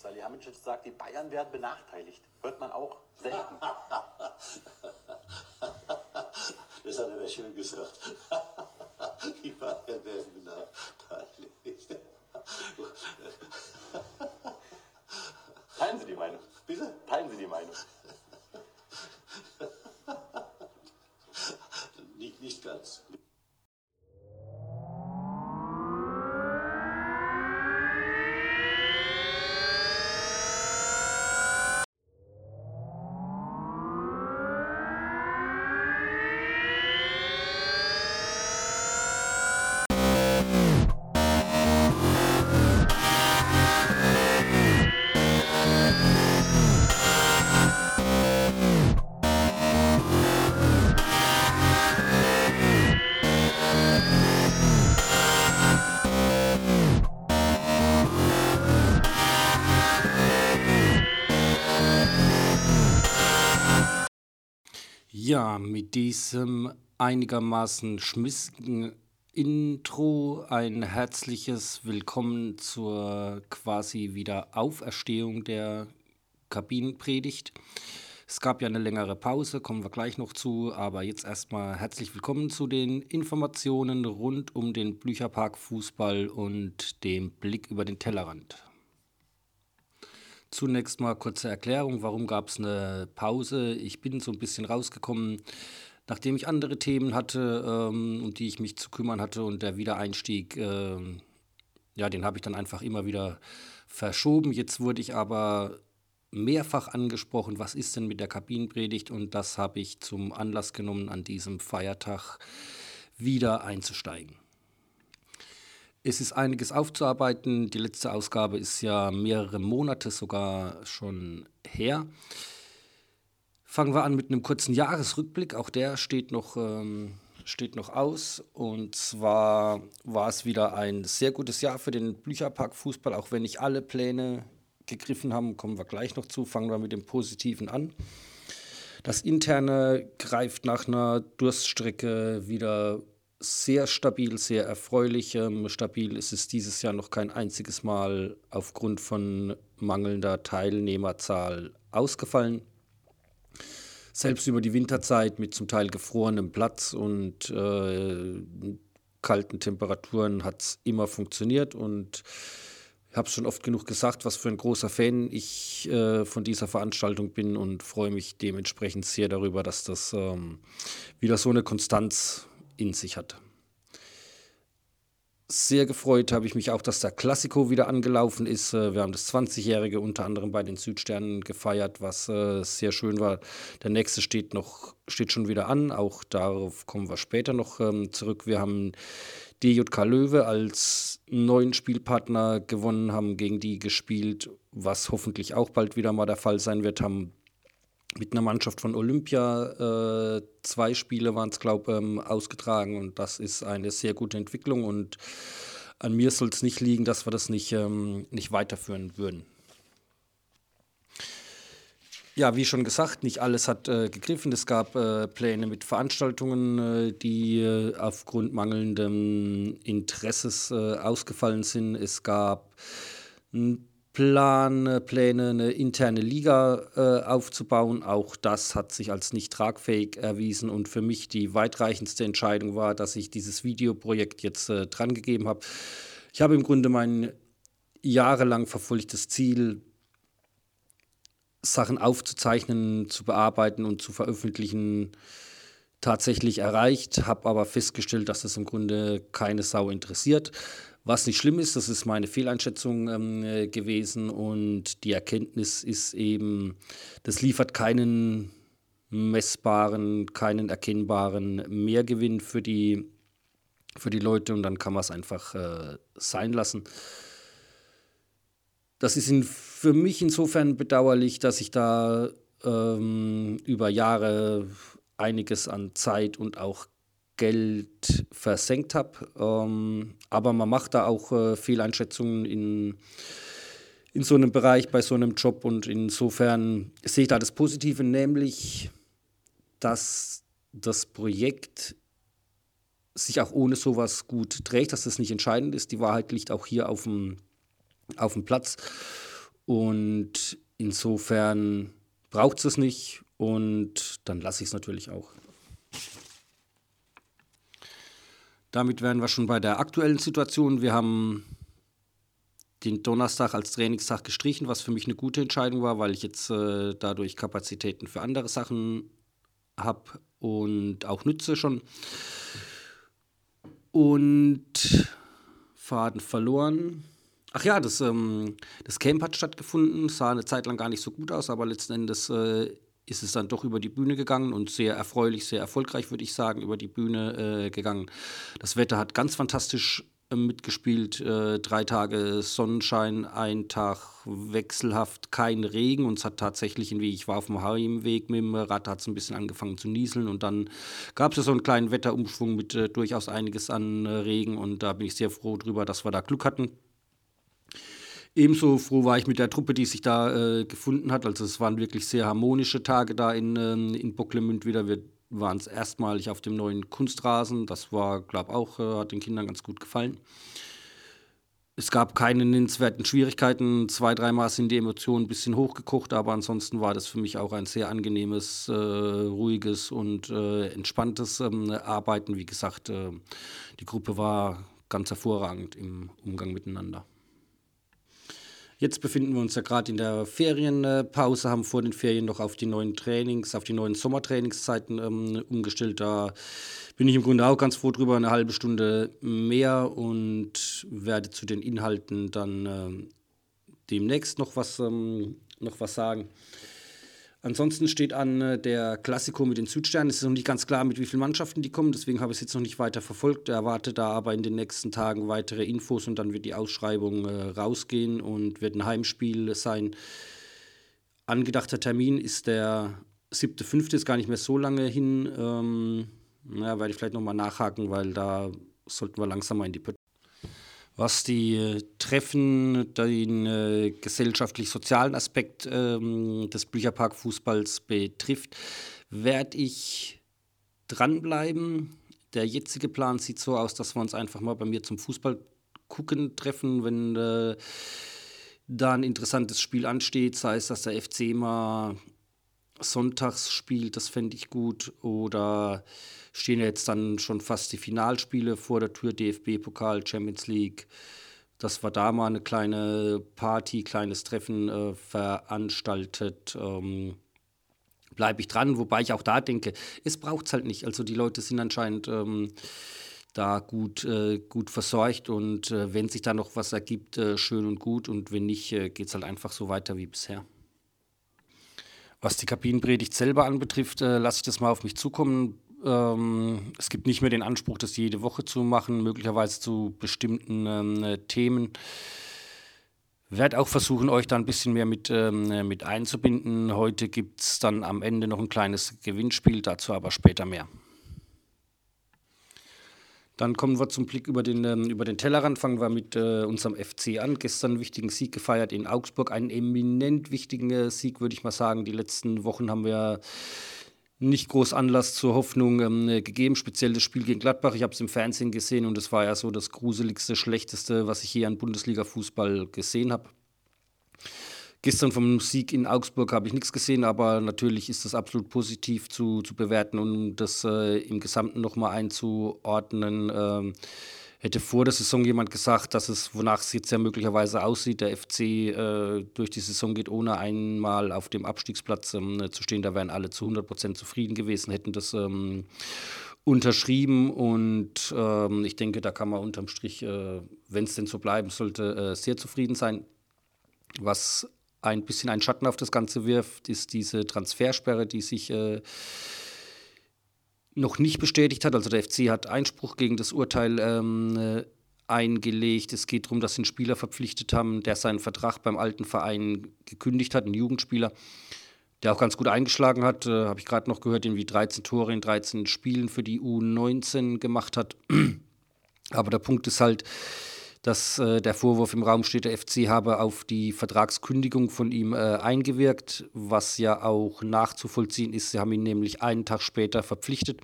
Salihamidzic sagt, die Bayern werden benachteiligt. Hört man auch selten. Das hat er mir schön gesagt. Die Bayern werden benachteiligt. Teilen Sie die Meinung. Bitte? Teilen Sie die Meinung. Nicht ganz. Ja, mit diesem einigermaßen schmissigen Intro ein herzliches Willkommen zur quasi Wiederauferstehung der Kabinenpredigt. Es gab ja eine längere Pause, kommen wir gleich noch zu, aber jetzt erstmal herzlich willkommen zu den Informationen rund um den Blücherparkfußball und dem Blick über den Tellerrand. Zunächst mal kurze Erklärung, warum gab es eine Pause? Ich bin so ein bisschen rausgekommen, nachdem ich andere Themen hatte, um die ich mich zu kümmern hatte, und der Wiedereinstieg, den habe ich dann einfach immer wieder verschoben. Jetzt wurde ich aber mehrfach angesprochen, was ist denn mit der Kabinenpredigt, und das habe ich zum Anlass genommen, an diesem Feiertag wieder einzusteigen. Es ist einiges aufzuarbeiten. Die letzte Ausgabe ist ja mehrere Monate sogar schon her. Fangen wir an mit einem kurzen Jahresrückblick. Auch der steht noch aus. Und zwar war es wieder ein sehr gutes Jahr für den Blücherparkfußball, auch wenn nicht alle Pläne gegriffen haben. Kommen wir gleich noch zu. Fangen wir mit dem Positiven an. Das Interne greift nach einer Durststrecke wieder sehr stabil, sehr erfreulich. Stabil ist es dieses Jahr noch kein einziges Mal aufgrund von mangelnder Teilnehmerzahl ausgefallen. Selbst über die Winterzeit mit zum Teil gefrorenem Platz und kalten Temperaturen hat es immer funktioniert. Und ich habe es schon oft genug gesagt, was für ein großer Fan ich von dieser Veranstaltung bin, und freue mich dementsprechend sehr darüber, dass das wieder so eine Konstanz in sich hat. Sehr gefreut habe ich mich auch, dass der Klassiko wieder angelaufen ist. Wir haben das 20-Jährige unter anderem bei den Südsternen gefeiert, was sehr schön war. Der nächste steht schon wieder an, auch darauf kommen wir später noch zurück. Wir haben DJK Löwe als neuen Spielpartner gewonnen, haben gegen die gespielt, was hoffentlich auch bald wieder mal der Fall sein wird, haben mit einer Mannschaft von Olympia, 2 Spiele waren es, glaube ich, ausgetragen, und das ist eine sehr gute Entwicklung, und an mir soll es nicht liegen, dass wir das nicht weiterführen würden. Ja, wie schon gesagt, nicht alles hat gegriffen. Es gab Pläne mit Veranstaltungen, die aufgrund mangelndem Interesses ausgefallen sind. Es gab Pläne, eine interne Liga aufzubauen. Auch das hat sich als nicht tragfähig erwiesen, und für mich die weitreichendste Entscheidung war, dass ich dieses Videoprojekt jetzt drangegeben habe. Ich habe im Grunde mein jahrelang verfolgtes Ziel, Sachen aufzuzeichnen, zu bearbeiten und zu veröffentlichen, tatsächlich erreicht, habe aber festgestellt, dass das im Grunde keine Sau interessiert. Was nicht schlimm ist, das ist meine Fehleinschätzung gewesen, und die Erkenntnis ist eben, das liefert keinen messbaren, keinen erkennbaren Mehrgewinn für die Leute, und dann kann man es einfach sein lassen. Das ist für mich insofern bedauerlich, dass ich da über Jahre einiges an Zeit und auch Geld versenkt habe, aber man macht da auch Fehleinschätzungen in so einem Bereich, bei so einem Job, und insofern sehe ich da das Positive, nämlich, dass das Projekt sich auch ohne sowas gut trägt, dass das nicht entscheidend ist. Die Wahrheit liegt auch hier auf dem Platz, Und insofern braucht es nicht und dann lasse ich es natürlich auch. Damit wären wir schon bei der aktuellen Situation. Wir haben den Donnerstag als Trainingstag gestrichen, was für mich eine gute Entscheidung war, weil ich jetzt dadurch Kapazitäten für andere Sachen habe und auch nütze schon. Und Faden verloren. Ach ja, das Camp hat stattgefunden, sah eine Zeit lang gar nicht so gut aus, aber letzten Endes ist es dann doch über die Bühne gegangen und sehr erfreulich, sehr erfolgreich, würde ich sagen, über die Bühne gegangen. Das Wetter hat ganz fantastisch mitgespielt, 3 Tage Sonnenschein, 1 Tag wechselhaft, kein Regen und es hat tatsächlich, ich war auf dem Heimweg mit dem Rad, hat es ein bisschen angefangen zu nieseln und dann gab es so einen kleinen Wetterumschwung mit durchaus einiges an Regen und da bin ich sehr froh drüber, dass wir da Glück hatten. Ebenso froh war ich mit der Truppe, die sich da gefunden hat. Also es waren wirklich sehr harmonische Tage da in Bocklemünd wieder. Wir waren es erstmalig auf dem neuen Kunstrasen. Das war, glaube ich, auch, hat den Kindern ganz gut gefallen. Es gab keine nennenswerten Schwierigkeiten. 2-3 Mal sind die Emotionen ein bisschen hochgekocht, aber ansonsten war das für mich auch ein sehr angenehmes, ruhiges und entspanntes Arbeiten. Wie gesagt, die Gruppe war ganz hervorragend im Umgang miteinander. Jetzt befinden wir uns ja gerade in der Ferienpause, haben vor den Ferien noch auf die neuen Sommertrainingszeiten umgestellt. Da bin ich im Grunde auch ganz froh drüber, eine halbe Stunde mehr und werde zu den Inhalten dann demnächst noch was sagen. Ansonsten steht an der Klassiko mit den Südsternen. Es ist noch nicht ganz klar, mit wie vielen Mannschaften die kommen, deswegen habe ich es jetzt noch nicht weiter verfolgt. Erwarte da aber in den nächsten Tagen weitere Infos und dann wird die Ausschreibung rausgehen und wird ein Heimspiel sein. Angedachter Termin ist der 7.5., ist gar nicht mehr so lange hin. Werde ich vielleicht nochmal nachhaken, weil da sollten wir langsamer in die Pötte. Was die Treffen, den gesellschaftlich-sozialen Aspekt des Blücherparkfußballs betrifft, werde ich dranbleiben. Der jetzige Plan sieht so aus, dass wir uns einfach mal bei mir zum Fußball gucken treffen, wenn da ein interessantes Spiel ansteht, sei es, dass der FC mal sonntags spielt, das fände ich gut, oder stehen ja jetzt dann schon fast die Finalspiele vor der Tür, DFB-Pokal, Champions League, dass wir da mal eine kleine Party, kleines Treffen veranstaltet, bleibe ich dran, wobei ich auch da denke, es braucht es halt nicht, also die Leute sind anscheinend da gut versorgt und wenn sich da noch was ergibt, schön und gut und wenn nicht, geht es halt einfach so weiter wie bisher. Was die Kabinenpredigt selber anbetrifft, lasse ich das mal auf mich zukommen. Es gibt nicht mehr den Anspruch, das jede Woche zu machen, möglicherweise zu bestimmten Themen. Werde auch versuchen, euch da ein bisschen mehr mit einzubinden. Heute gibt es dann am Ende noch ein kleines Gewinnspiel, dazu aber später mehr. Dann kommen wir zum Blick über den Tellerrand, fangen wir mit unserem FC an. Gestern einen wichtigen Sieg gefeiert in Augsburg, einen eminent wichtigen Sieg, würde ich mal sagen. Die letzten Wochen haben wir nicht groß Anlass zur Hoffnung gegeben, speziell das Spiel gegen Gladbach. Ich habe es im Fernsehen gesehen und es war ja so das gruseligste, schlechteste, was ich je an Bundesliga-Fußball gesehen habe. Gestern vom Sieg in Augsburg habe ich nichts gesehen, aber natürlich ist das absolut positiv zu bewerten und um das im Gesamten nochmal einzuordnen. Hätte vor der Saison jemand gesagt, dass es, wonach es jetzt ja möglicherweise aussieht, der FC durch die Saison geht, ohne einmal auf dem Abstiegsplatz zu stehen, da wären alle zu 100% zufrieden gewesen, hätten das unterschrieben und ich denke, da kann man unterm Strich, wenn es denn so bleiben sollte, sehr zufrieden sein. Was ein bisschen einen Schatten auf das Ganze wirft, ist diese Transfersperre, die sich noch nicht bestätigt hat. Also der FC hat Einspruch gegen das Urteil eingelegt. Es geht darum, dass sie einen Spieler verpflichtet haben, der seinen Vertrag beim alten Verein gekündigt hat, einen Jugendspieler, der auch ganz gut eingeschlagen hat. Habe ich gerade noch gehört, irgendwie 13 Tore in 13 Spielen für die U19 gemacht hat. Aber der Punkt ist halt, dass der Vorwurf im Raum steht, der FC habe auf die Vertragskündigung von ihm eingewirkt, was ja auch nachzuvollziehen ist. Sie haben ihn nämlich einen Tag später verpflichtet.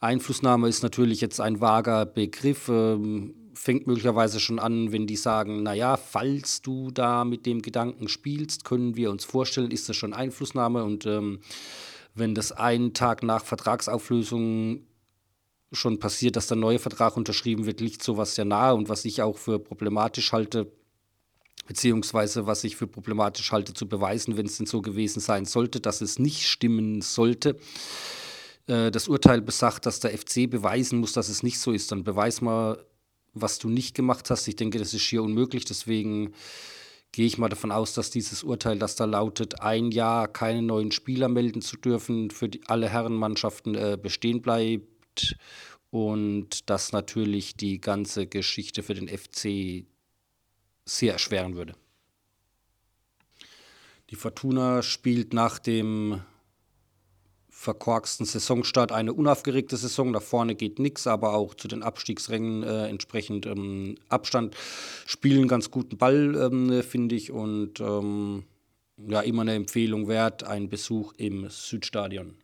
Einflussnahme ist natürlich jetzt ein vager Begriff. fängt möglicherweise schon an, wenn die sagen, naja, falls du da mit dem Gedanken spielst, können wir uns vorstellen, ist das schon Einflussnahme. Und wenn das einen Tag nach Vertragsauflösung schon passiert, dass der neue Vertrag unterschrieben wird, liegt sowas ja nahe. Und was ich auch für problematisch halte, beziehungsweise was ich für problematisch halte zu beweisen, wenn es denn so gewesen sein sollte, dass es nicht stimmen sollte. Das Urteil besagt, dass der FC beweisen muss, dass es nicht so ist. Dann beweis mal, was du nicht gemacht hast. Ich denke, das ist schier unmöglich. Deswegen gehe ich mal davon aus, dass dieses Urteil, das da lautet, 1 Jahr keine neuen Spieler melden zu dürfen, für alle Herrenmannschaften bestehen bleibt. Und das natürlich die ganze Geschichte für den FC sehr erschweren würde. Die Fortuna spielt nach dem verkorksten Saisonstart eine unaufgeregte Saison. Da vorne geht nichts, aber auch zu den Abstiegsrängen entsprechend Abstand. Spielen ganz guten Ball, finde ich. Und ja, immer eine Empfehlung wert, ein Besuch im Südstadion.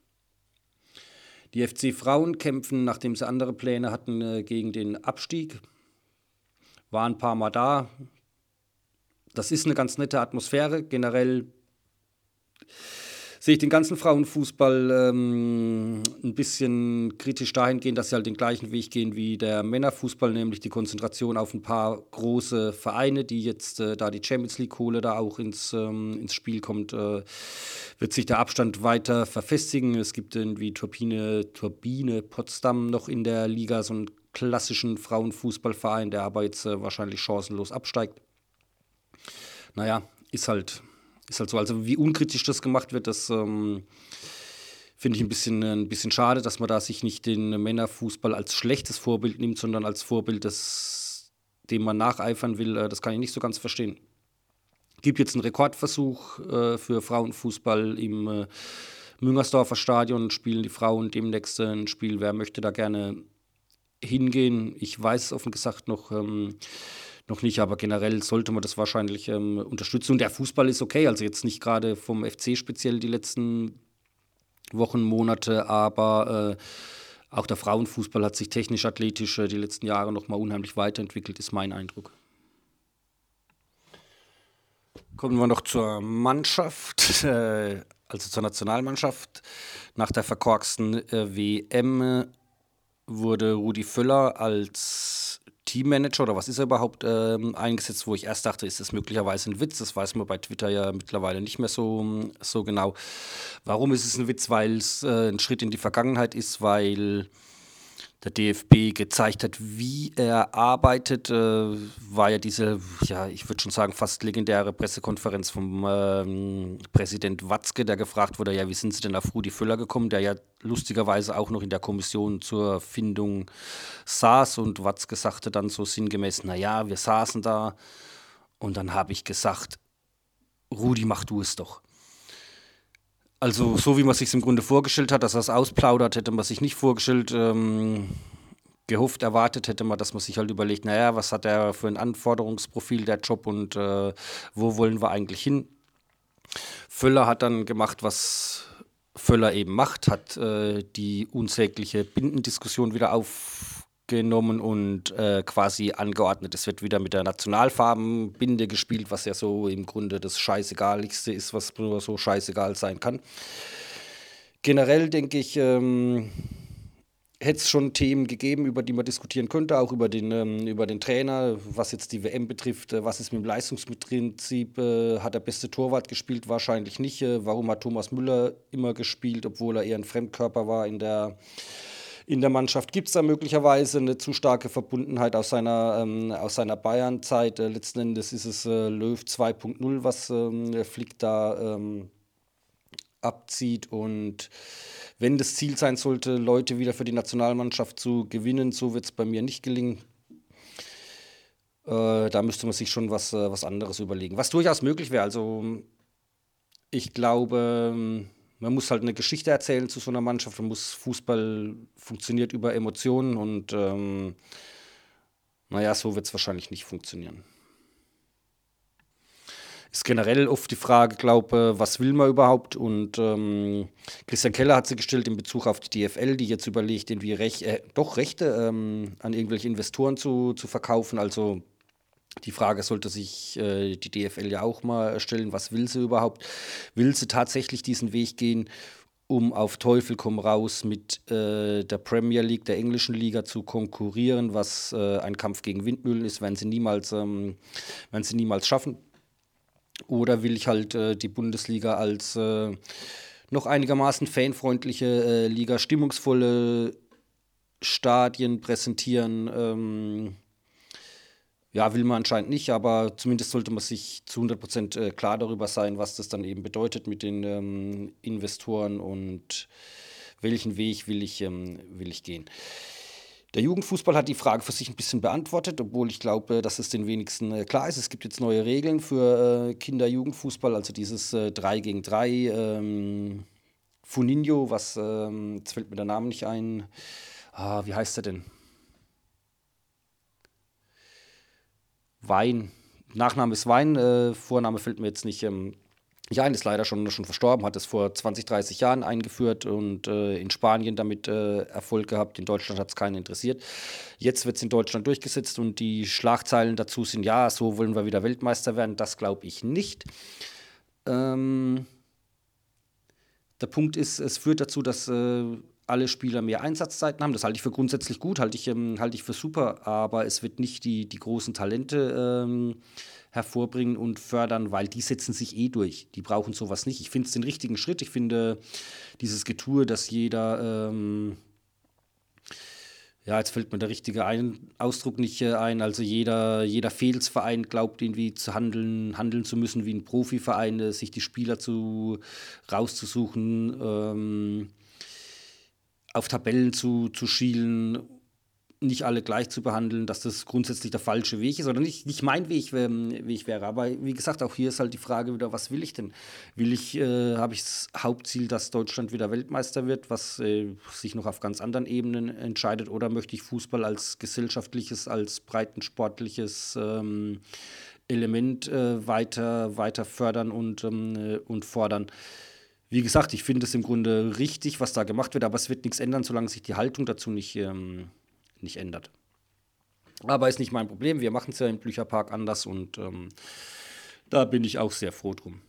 Die FC Frauen kämpfen, nachdem sie andere Pläne hatten, gegen den Abstieg. War ein paar Mal da. Das ist eine ganz nette Atmosphäre. Generell sehe ich den ganzen Frauenfußball ein bisschen kritisch dahingehend, dass sie halt den gleichen Weg gehen wie der Männerfußball, nämlich die Konzentration auf ein paar große Vereine, die jetzt da die Champions League Kohle da auch ins Spiel kommt, wird sich der Abstand weiter verfestigen. Es gibt irgendwie Turbine Potsdam noch in der Liga, so einen klassischen Frauenfußballverein, der aber jetzt wahrscheinlich chancenlos absteigt. Naja, ist halt so. Also wie unkritisch das gemacht wird, das finde ich ein bisschen schade, dass man da sich nicht den Männerfußball als schlechtes Vorbild nimmt, sondern als Vorbild, dem man nacheifern will. Das kann ich nicht so ganz verstehen. Gibt jetzt einen Rekordversuch für Frauenfußball im Müngersdorfer Stadion. Spielen die Frauen demnächst ein Spiel. Wer möchte da gerne hingehen? Ich weiß es offen gesagt noch nicht, aber generell sollte man das wahrscheinlich unterstützen. Und der Fußball ist okay, also jetzt nicht gerade vom FC speziell die letzten Wochen, Monate, aber auch der Frauenfußball hat sich technisch-athletisch die letzten Jahre noch mal unheimlich weiterentwickelt, ist mein Eindruck. Kommen wir noch zur Mannschaft, also zur Nationalmannschaft. Nach der verkorksten WM wurde Rudi Völler als Teammanager, oder was ist er überhaupt, eingesetzt, wo ich erst dachte, ist das möglicherweise ein Witz? Das weiß man bei Twitter ja mittlerweile nicht mehr so genau. Warum ist es ein Witz? Weil es ein Schritt in die Vergangenheit ist, weil der DFB gezeigt hat, wie er arbeitet. War ja diese, ja, ich würde schon sagen, fast legendäre Pressekonferenz vom Präsident Watzke, der gefragt wurde, ja, wie sind Sie denn auf Rudi Völler gekommen, der ja lustigerweise auch noch in der Kommission zur Findung saß, und Watzke sagte dann so sinngemäß, naja, wir saßen da und dann habe ich gesagt, Rudi, mach du es doch. Also so wie man sich im Grunde vorgestellt hat, dass er es ausplaudert, hätte man sich nicht vorgestellt, gehofft, erwartet hätte man, dass man sich halt überlegt, naja, was hat er für ein Anforderungsprofil, der Job, und wo wollen wir eigentlich hin? Völler hat dann gemacht, was Völler eben macht, hat die unsägliche Bindendiskussion wieder aufgenommen und quasi angeordnet. Es wird wieder mit der Nationalfarbenbinde gespielt, was ja so im Grunde das Scheißegaligste ist, was nur so scheißegal sein kann. Generell denke ich, hätte es schon Themen gegeben, über die man diskutieren könnte, auch über den Trainer, was jetzt die WM betrifft, was ist mit dem Leistungsprinzip, hat der beste Torwart gespielt, wahrscheinlich nicht, warum hat Thomas Müller immer gespielt, obwohl er eher ein Fremdkörper war in der Mannschaft, gibt es da möglicherweise eine zu starke Verbundenheit aus seiner Bayern-Zeit, letzten Endes ist es Löw 2.0, was Flick da abzieht, und wenn das Ziel sein sollte, Leute wieder für die Nationalmannschaft zu gewinnen, so wird es bei mir nicht gelingen. Da müsste man sich schon was anderes überlegen, was durchaus möglich wäre. Also ich glaube, man muss halt eine Geschichte erzählen zu so einer Mannschaft. Fußball funktioniert über Emotionen, und so wird es wahrscheinlich nicht funktionieren. Ist generell oft die Frage, glaube, was will man überhaupt? Und Christian Keller hat sie gestellt in Bezug auf die DFL, die jetzt überlegt, irgendwie Rechte an irgendwelche Investoren zu verkaufen. Also die Frage sollte sich die DFL ja auch mal stellen, was will sie überhaupt? Will sie tatsächlich diesen Weg gehen, um auf Teufel komm raus mit der Premier League, der englischen Liga zu konkurrieren, was ein Kampf gegen Windmühlen ist, werden sie niemals schaffen? Oder will ich halt die Bundesliga als noch einigermaßen fanfreundliche Liga, stimmungsvolle Stadien präsentieren? Ja, will man anscheinend nicht, aber zumindest sollte man sich zu 100% klar darüber sein, was das dann eben bedeutet mit den Investoren und welchen Weg will ich gehen. Der Jugendfußball hat die Frage für sich ein bisschen beantwortet, obwohl ich glaube, dass es den wenigsten klar ist. Es gibt jetzt neue Regeln für Kinder-Jugendfußball, also dieses 3 gegen 3, Funinho, was, jetzt fällt mir der Name nicht ein, wie heißt er denn? Wein, Nachname ist Wein, Vorname fällt mir jetzt nicht ein, ist leider schon verstorben, hat es vor 20, 30 Jahren eingeführt und in Spanien damit Erfolg gehabt. In Deutschland hat es keinen interessiert. Jetzt wird es in Deutschland durchgesetzt und die Schlagzeilen dazu sind, ja, so wollen wir wieder Weltmeister werden. Das glaube ich nicht. Der Punkt ist, es führt dazu, dass alle Spieler mehr Einsatzzeiten haben. Das halte ich für grundsätzlich gut, halte ich für super, aber es wird nicht die großen Talente hervorbringen und fördern, weil die setzen sich eh durch. Die brauchen sowas nicht. Ich finde es den richtigen Schritt. Ich finde dieses Getue, dass jeder, jetzt fällt mir der richtige Ausdruck nicht ein, also jeder Vereinsverein glaubt irgendwie zu handeln zu müssen wie ein Profiverein, sich die Spieler rauszusuchen, auf Tabellen zu schielen, nicht alle gleich zu behandeln, dass das grundsätzlich der falsche Weg ist oder nicht mein Weg wäre. Aber wie gesagt, auch hier ist halt die Frage wieder, was will ich denn? Habe ich das Hauptziel, dass Deutschland wieder Weltmeister wird, was sich noch auf ganz anderen Ebenen entscheidet? Oder möchte ich Fußball als gesellschaftliches, als breitensportliches Element weiter fördern und fordern? Wie gesagt, ich finde es im Grunde richtig, was da gemacht wird, aber es wird nichts ändern, solange sich die Haltung dazu nicht ändert. Aber ist nicht mein Problem, wir machen es ja im Blücherpark anders und da bin ich auch sehr froh drum.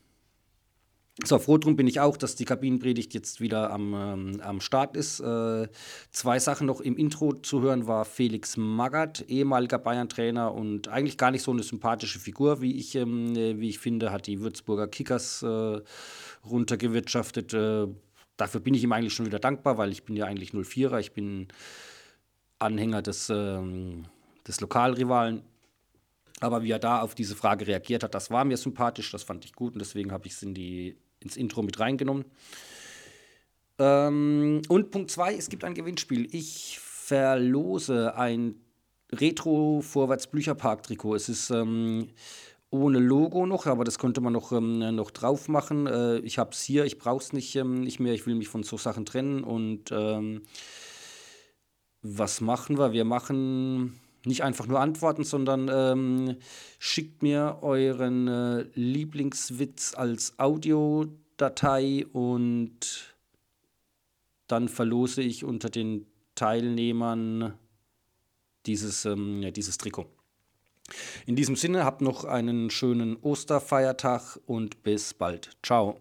So, froh drum bin ich auch, dass die Kabinenpredigt jetzt wieder am Start ist. 2 Sachen noch im Intro zu hören war Felix Magath, ehemaliger Bayern-Trainer und eigentlich gar nicht so eine sympathische Figur, wie ich finde, hat die Würzburger Kickers runtergewirtschaftet. Dafür bin ich ihm eigentlich schon wieder dankbar, weil ich bin ja eigentlich 04er, ich bin Anhänger des Lokalrivalen. Aber wie er da auf diese Frage reagiert hat, das war mir sympathisch, das fand ich gut und deswegen habe ich es ins Intro mit reingenommen. Und Punkt 2, es gibt ein Gewinnspiel. Ich verlose ein Retro-Vorwärts-Blücherpark-Trikot. Es ist ohne Logo noch, aber das könnte man noch drauf machen. Ich habe es hier, ich brauche es nicht mehr, ich will mich von so Sachen trennen und was machen wir? Wir machen nicht einfach nur Antworten, sondern schickt mir euren Lieblingswitz als Audiodatei und dann verlose ich unter den Teilnehmern dieses Trikot. In diesem Sinne, habt noch einen schönen Osterfeiertag und bis bald. Ciao.